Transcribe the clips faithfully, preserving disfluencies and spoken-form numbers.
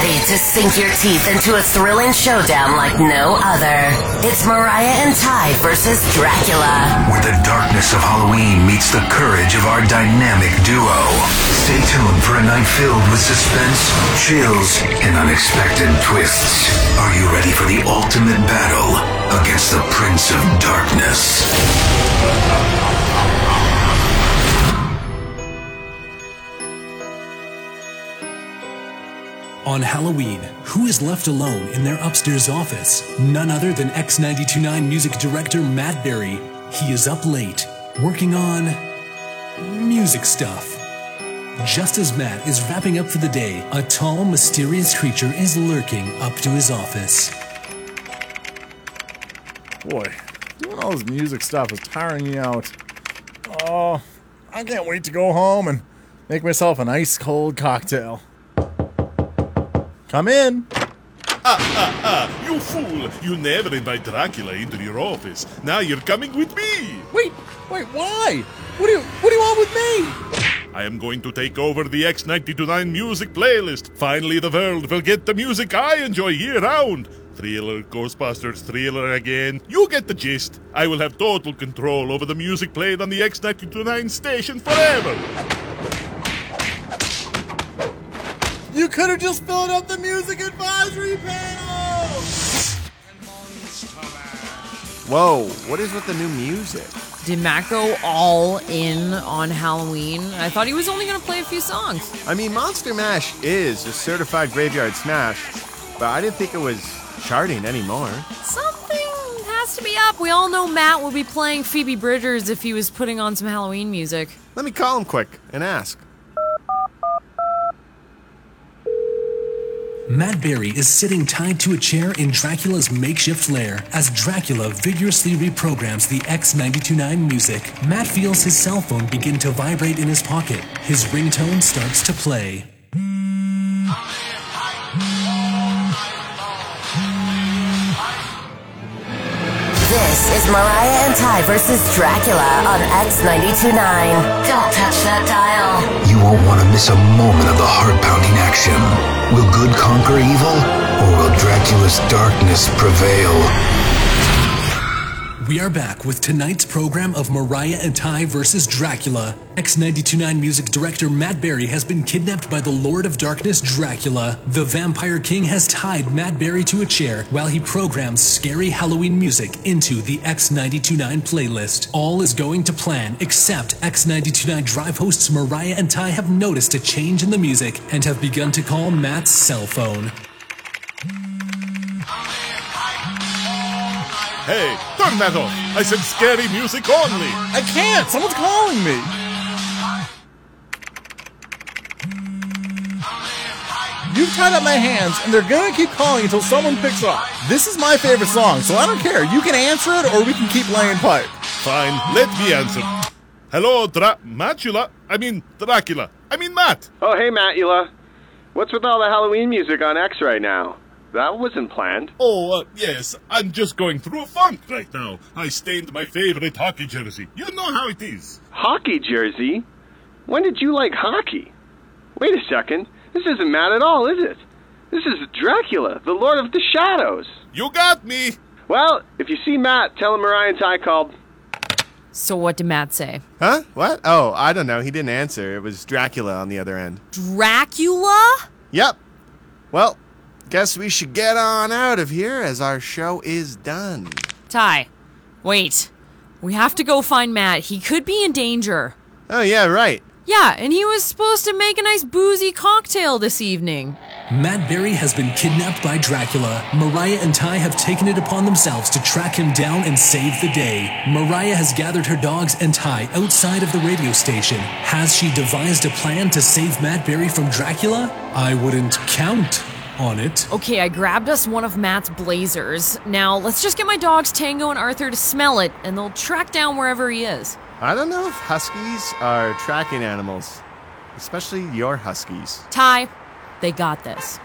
ready to sink your teeth into a thrilling showdown like no other. It's Mariah and Ty versus Dracula. Where the darkness of Halloween meets the courage of our dynamic duo. Stay tuned for a night filled with suspense, chills, and unexpected twists. Are you ready for the ultimate battle against the Prince of Darkness? On Halloween, who is left alone in their upstairs office? None other than X ninety-two point nine music director Matt Berry. He is up late, working on music stuff. Just as Matt is wrapping up for the day, a tall, mysterious creature is lurking up to his office. Boy, doing all this music stuff is tiring me out. Oh, I can't wait to go home and make myself an ice-cold cocktail. Come in. Ah, ah, ah, you fool. You never invite Dracula into your office. Now you're coming with me. Wait, wait, why? What do you, what do you want with me? I am going to take over the X ninety-two point nine music playlist. Finally, the world will get the music I enjoy year-round. Thriller, Ghostbusters, Thriller again. You get the gist. I will have total control over the music played on the X ninety-two point nine station forever. You could have just filled up the music advisory panel! Whoa, what is with the new music? Did Matt go all in on Halloween? I thought he was only going to play a few songs. I mean, Monster Mash is a certified graveyard smash, but I didn't think it was charting anymore. Something has to be up. We all know Matt would be playing Phoebe Bridgers if he was putting on some Halloween music. Let me call him quick and ask. Matt Berry is sitting tied to a chair in Dracula's makeshift lair as Dracula vigorously reprograms the X ninety-two point nine music. Matt feels his cell phone begin to vibrate in his pocket. His ringtone starts to play. This is Mariah and Ty versus Dracula on X ninety-two point nine. Don't touch that dial. You won't want to miss a moment of the heart-pounding action. Will good conquer evil, or will Dracula's darkness prevail? We are back with tonight's program of Mariah and Ty versus Dracula. X ninety-two point nine music director Matt Berry has been kidnapped by the Lord of Darkness, Dracula. The Vampire King has tied Matt Berry to a chair while he programs scary Halloween music into the X ninety-two point nine playlist. All is going to plan, except X ninety-two point nine Drive hosts Mariah and Ty have noticed a change in the music and have begun to call Matt's cell phone. Hey, turn that off! I said scary music only! I can't! Someone's calling me! You've tied up my hands, and they're gonna keep calling until someone picks up. This is my favorite song, so I don't care. You can answer it, or we can keep laying pipe. Fine, let me answer. Hello, Dra- Matula? I mean, Dracula. I mean, Matt! Oh, hey, Matula. What's with all the Halloween music on X right now? That wasn't planned. Oh, uh, yes. I'm just going through a funk right now. I stained my favorite hockey jersey. You know how it is. Hockey jersey? When did you like hockey? Wait a second. This isn't Matt at all, is it? This is Dracula, the Lord of the Shadows. You got me. Well, if you see Matt, tell him Mariah and Ty called. So what did Matt say? Huh? What? Oh, I don't know. He didn't answer. It was Dracula on the other end. Dracula? Yep. Well... guess we should get on out of here as our show is done. Ty, wait. We have to go find Matt. He could be in danger. Oh, yeah, right. Yeah, and he was supposed to make a nice boozy cocktail this evening. Matt Berry has been kidnapped by Dracula. Mariah and Ty have taken it upon themselves to track him down and save the day. Mariah has gathered her dogs and Ty outside of the radio station. Has she devised a plan to save Matt Berry from Dracula? I wouldn't count on it. Okay, I grabbed us one of Matt's blazers. Now, let's just get my dogs Tango and Arthur to smell it, and they'll track down wherever he is. I don't know if huskies are tracking animals, especially your huskies. Ty, they got this.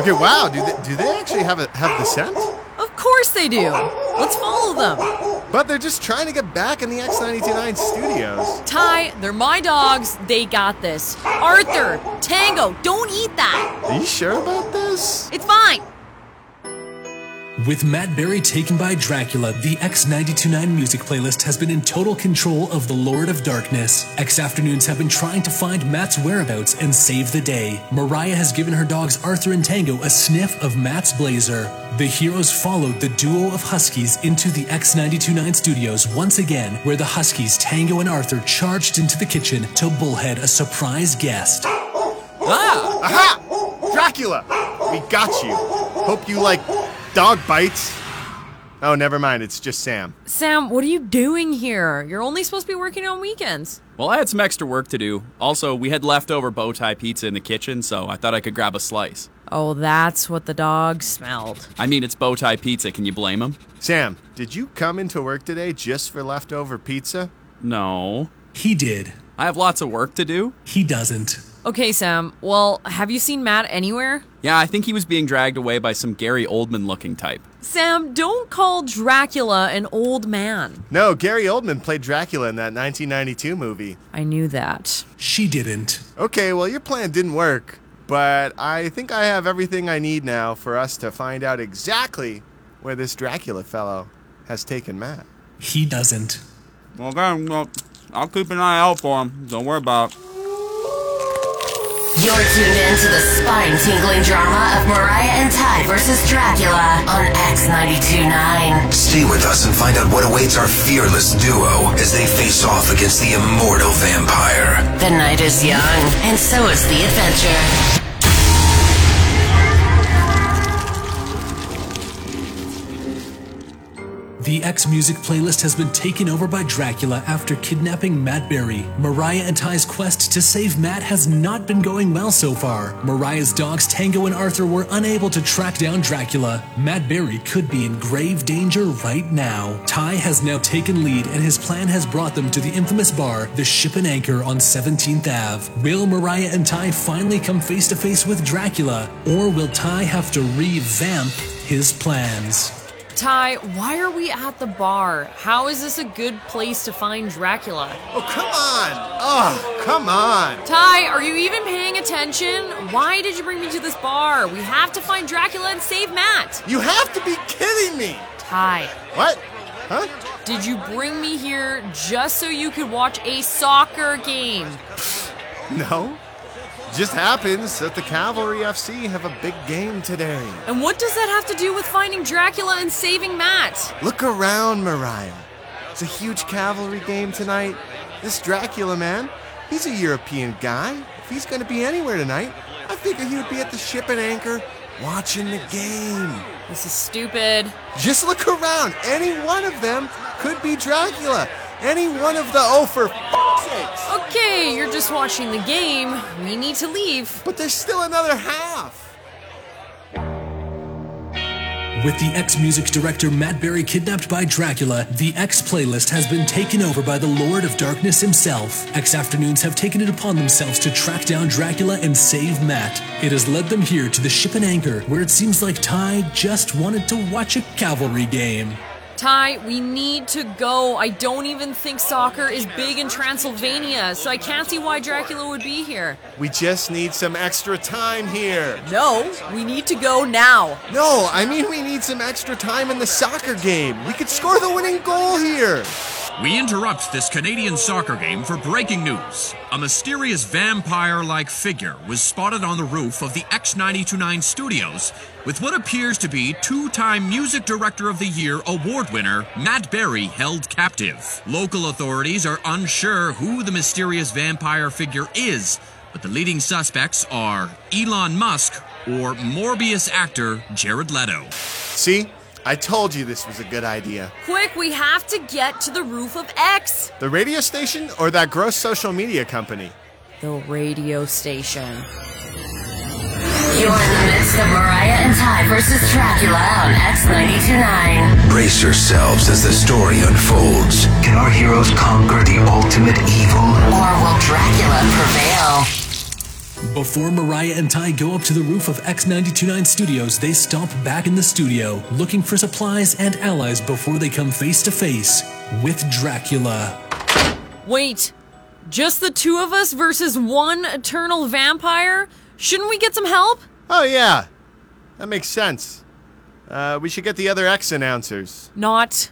Okay, wow, do they, do they actually have, a, have the scent? Of course they do. Let's follow them. But they're just trying to get back in the X ninety-two point nine studios. Ty, they're my dogs. They got this. Arthur, Tango, don't eat that. Are you sure about this? It's fine. With Matt Berry taken by Dracula, the X ninety-two point nine music playlist has been in total control of the Lord of Darkness. X-Afternoons have been trying to find Matt's whereabouts and save the day. Mariah has given her dogs Arthur and Tango a sniff of Matt's blazer. The heroes followed the duo of Huskies into the X ninety-two point nine studios once again, where the Huskies, Tango and Arthur, charged into the kitchen to bullhead a surprise guest. Ah! Aha! Dracula! We got you. Hope you like... dog bites. Oh, never mind. It's just Sam. Sam, what are you doing here? You're only supposed to be working on weekends. Well, I had some extra work to do. Also, we had leftover bow tie pizza in the kitchen, so I thought I could grab a slice. Oh, that's what the dog smelled. I mean, it's bow tie pizza. Can you blame him? Sam, did you come into work today just for leftover pizza? No. He did. I have lots of work to do. He doesn't. Okay, Sam. Well, have you seen Matt anywhere? Yeah, I think he was being dragged away by some Gary Oldman-looking type. Sam, don't call Dracula an old man. No, Gary Oldman played Dracula in that nineteen ninety-two movie. I knew that. She didn't. Okay, well, your plan didn't work, but I think I have everything I need now for us to find out exactly where this Dracula fellow has taken Matt. He doesn't. Okay, well, I'll keep an eye out for him. Don't worry about it. You're tuned in to the spine-tingling drama of Mariah and Ty versus Dracula on X ninety-two point nine. Stay with us and find out what awaits our fearless duo as they face off against the immortal vampire. The night is young, and so is the adventure. The X music playlist has been taken over by Dracula after kidnapping Matt Berry. Mariah and Ty's quest to save Matt has not been going well so far. Mariah's dogs Tango and Arthur were unable to track down Dracula. Matt Berry could be in grave danger right now. Ty has now taken lead and his plan has brought them to the infamous bar, the Ship and Anchor on seventeenth avenue. Will Mariah and Ty finally come face to face with Dracula, or will Ty have to revamp his plans? Ty, why are we at the bar? How is this a good place to find Dracula? Oh, come on! Oh, come on! Ty, are you even paying attention? Why did you bring me to this bar? We have to find Dracula and save Matt! You have to be kidding me! Ty. What? Huh? Did you bring me here just so you could watch a soccer game? No. Just happens that the Cavalry F C have a big game today. And what does that have to do with finding Dracula and saving Matt? Look around, Mariah. It's a huge Cavalry game tonight. This Dracula man, he's a European guy. If he's going to be anywhere tonight, I figure he would be at the Ship and Anchor watching the game. This is stupid. Just look around. Any one of them could be Dracula. Any one of the oh for f***ing sakes. Okay, you're just watching the game. We need to leave. But there's still another half. With the X music director Matt Berry kidnapped by Dracula, the X playlist has been taken over by the Lord of Darkness himself. X Afternoons have taken it upon themselves to track down Dracula and save Matt. It has led them here to the Ship and Anchor, where it seems like Ty just wanted to watch a cavalry game. Ty, we need to go. I don't even think soccer is big in Transylvania, so I can't see why Dracula would be here. We just need some extra time here. No, we need to go now. No, I mean we need some extra time in the soccer game. We could score the winning goal here. We interrupt this Canadian soccer game for breaking news. A mysterious vampire-like figure was spotted on the roof of the X ninety-two point nine studios with what appears to be two-time Music Director of the Year award winner Matt Berry held captive. Local authorities are unsure who the mysterious vampire figure is, but the leading suspects are Elon Musk or Morbius actor Jared Leto. See? I told you this was a good idea. Quick, we have to get to the roof of X. The radio station or that gross social media company? The radio station. You're in the midst of Mariah and Ty versus Dracula on X ninety-two point nine. Brace yourselves as the story unfolds. Can our heroes conquer the ultimate evil? Or will Dracula prevail? Before Mariah and Ty go up to the roof of X ninety-two point nine Studios, they stop back in the studio, looking for supplies and allies before they come face to face with Dracula. Wait, just the two of us versus one eternal vampire? Shouldn't we get some help? Oh yeah, that makes sense. Uh, we should get the other X announcers. Not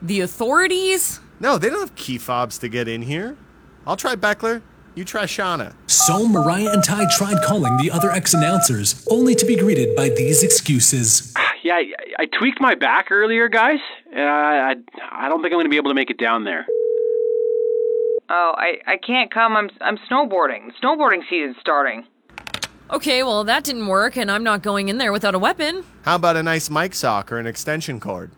the authorities? No, they don't have key fobs to get in here. I'll try Beckler. You try Shauna. So Mariah and Ty tried calling the other ex-announcers, only to be greeted by these excuses. Yeah, I, I tweaked my back earlier, guys. Uh, I, I don't think I'm going to be able to make it down there. Oh, I, I can't come. I'm, I'm snowboarding. Snowboarding season's starting. Okay, well, that didn't work, and I'm not going in there without a weapon. How about a nice mic sock or an extension cord?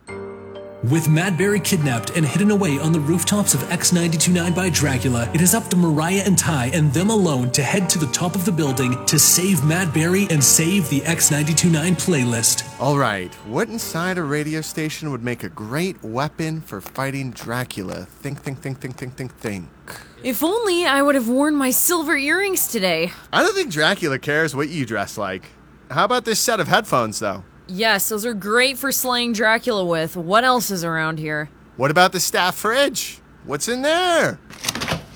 With Matt Berry kidnapped and hidden away on the rooftops of X ninety-two point nine by Dracula, it is up to Mariah and Ty and them alone to head to the top of the building to save Matt Berry and save the X ninety-two point nine playlist. Alright, what inside a radio station would make a great weapon for fighting Dracula? Think, think, think, think, think, think, think. If only I would have worn my silver earrings today. I don't think Dracula cares what you dress like. How about this set of headphones, though? Yes, those are great for slaying Dracula with. What else is around here? What about the staff fridge? What's in there?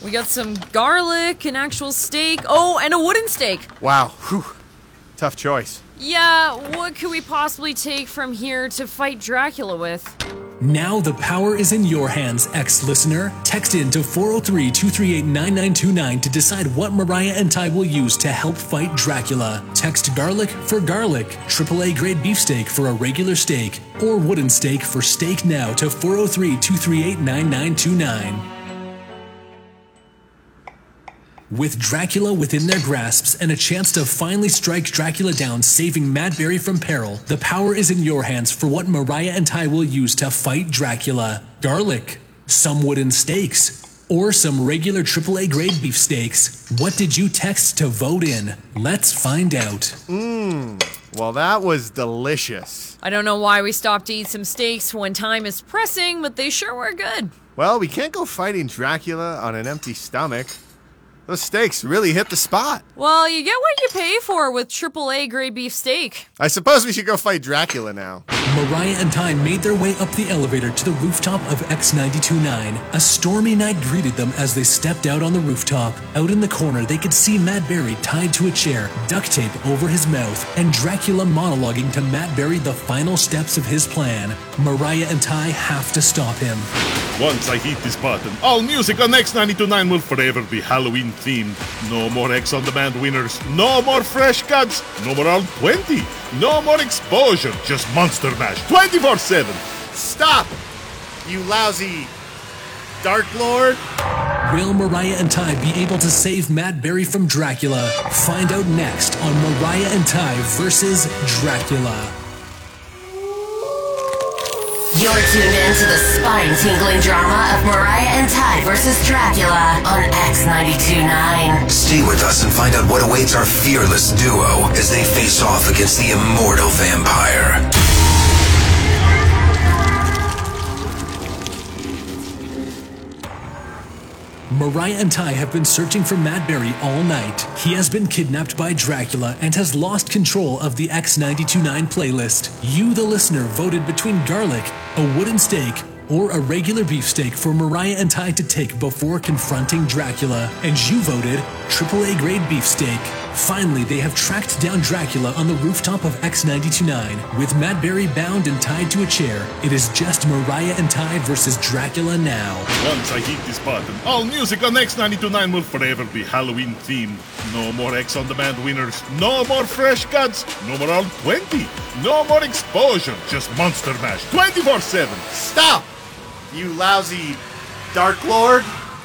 We got some garlic, an actual steak, oh, and a wooden steak. Wow, whew. Tough choice. Yeah, what could we possibly take from here to fight Dracula with? Now the power is in your hands, ex-listener. Text in to four oh three, two three eight, nine nine two nine to decide what Mariah and Ty will use to help fight Dracula. Text garlic for garlic, triple A grade beefsteak for a regular steak, or wooden steak for steak now to four oh three, two three eight, nine nine two nine. With Dracula within their grasps and a chance to finally strike Dracula down, saving Matt Berry from peril, the power is in your hands for what Mariah and Ty will use to fight Dracula. Garlic, some wooden steaks, or some regular triple A grade beef steaks. What did you text to vote in? Let's find out. Mmm, well that was delicious. I don't know why we stopped to eat some steaks when time is pressing, but they sure were good. Well, we can't go fighting Dracula on an empty stomach. Those steaks really hit the spot. Well, you get what you pay for with triple A grade beef steak. I suppose we should go fight Dracula now. Mariah and Ty made their way up the elevator to the rooftop of X ninety-two point nine. A stormy night greeted them as they stepped out on the rooftop. Out in the corner, they could see Matt Berry tied to a chair, duct tape over his mouth, and Dracula monologuing to Matt Berry the final steps of his plan. Mariah and Ty have to stop him. Once I hit this button, all music on X ninety-two point nine will forever be Halloween themed. No more X on Demand winners, no more fresh cuts, no more all twenty, no more exposure, just Monster Mash twenty-four seven. Stop, you lousy Dark Lord. Will Mariah and Ty be able to save Matt Berry from Dracula? Find out next on Mariah and Ty versus Dracula. You're tuned in to the spine-tingling drama of Mariah and Ty versus Dracula on X ninety-two point nine. Stay with us and find out what awaits our fearless duo as they face off against the immortal vampire. Mariah and Ty have been searching for Matt Berry all night. He has been kidnapped by Dracula and has lost control of the X ninety-two point nine playlist. You, the listener, voted between garlic, a wooden steak, or a regular beefsteak for Mariah and Ty to take before confronting Dracula. And you voted triple A grade beefsteak. Finally, they have tracked down Dracula on the rooftop of X ninety-two point nine. With Matt Berry bound and tied to a chair, it is just Mariah and Ty versus Dracula now. Once I hit this button, all music on X ninety-two point nine will forever be Halloween themed. No more X on Demand winners, no more fresh cuts, no more all twenty, no more exposure, just Monster Mash twenty-four seven. Stop, you lousy Dark Lord.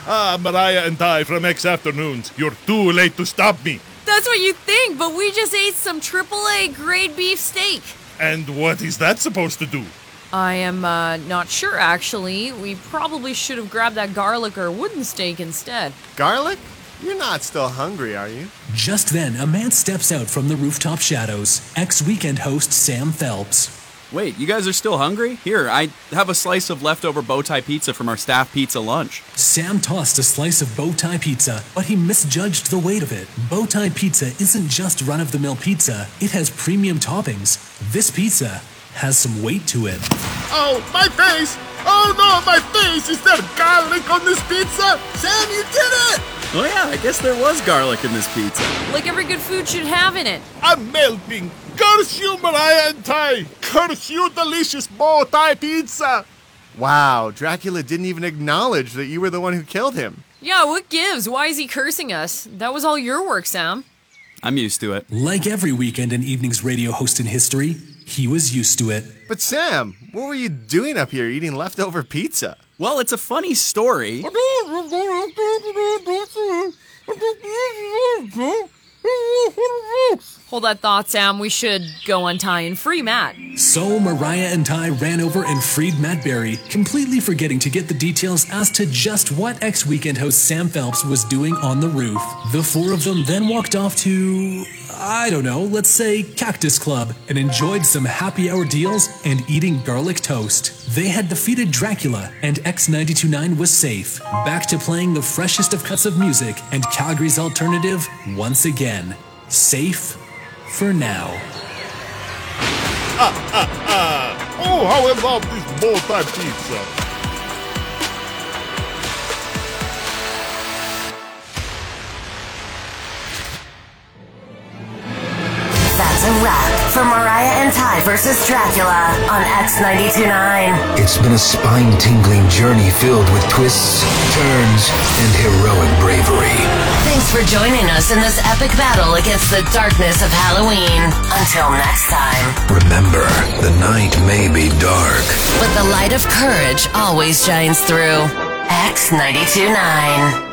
Ah, Mariah and Ty from X Afternoons, you're too late to stop me. That's what you think, but we just ate some triple A grade beef steak. And what is that supposed to do? I am uh, not sure, actually. We probably should have grabbed that garlic or wooden steak instead. Garlic? You're not still hungry, are you? Just then, a man steps out from the rooftop shadows. Ex-weekend host Sam Phelps. Wait, you guys are still hungry? Here, I have a slice of leftover bow tie pizza from our staff pizza lunch. Sam tossed a slice of bow tie pizza, but he misjudged the weight of it. Bow tie pizza isn't just run-of-the-mill pizza. It has premium toppings. This pizza has some weight to it. Oh, my face! Oh no, my face! Is there garlic on this pizza? Sam, you did it! Oh yeah, I guess there was garlic in this pizza. Like every good food should have in it. I'm melting! Curse you, Mariah and Ty! Curse you, delicious bow tie pizza! Wow, Dracula didn't even acknowledge that you were the one who killed him. Yeah, what gives? Why is he cursing us? That was all your work, Sam. I'm used to it. Like every weekend and evening's radio host in history, he was used to it. But Sam, what were you doing up here eating leftover pizza? Well, it's a funny story. Hold that thought, Sam. We should go untie and free Matt. So Mariah and Ty ran over and freed Matt Berry, completely forgetting to get the details as to just what ex-weekend host Sam Phelps was doing on the roof. The four of them then walked off to, I don't know, let's say Cactus Club, and enjoyed some happy hour deals and eating garlic toast. They had defeated Dracula, and X ninety-two point nine was safe. Back to playing the freshest of cuts of music and Calgary's alternative once again. Safe for now. Ah, ah, ah. Oh, how I love this bow tie pizza. That's a wrap for Mariah and Ty versus Dracula on X ninety-two point nine. It's been a spine-tingling journey filled with twists, turns, and heroic bravery. Thanks for joining us in this epic battle against the darkness of Halloween. Until next time. Remember, the night may be dark, but the light of courage always shines through. X ninety-two point nine.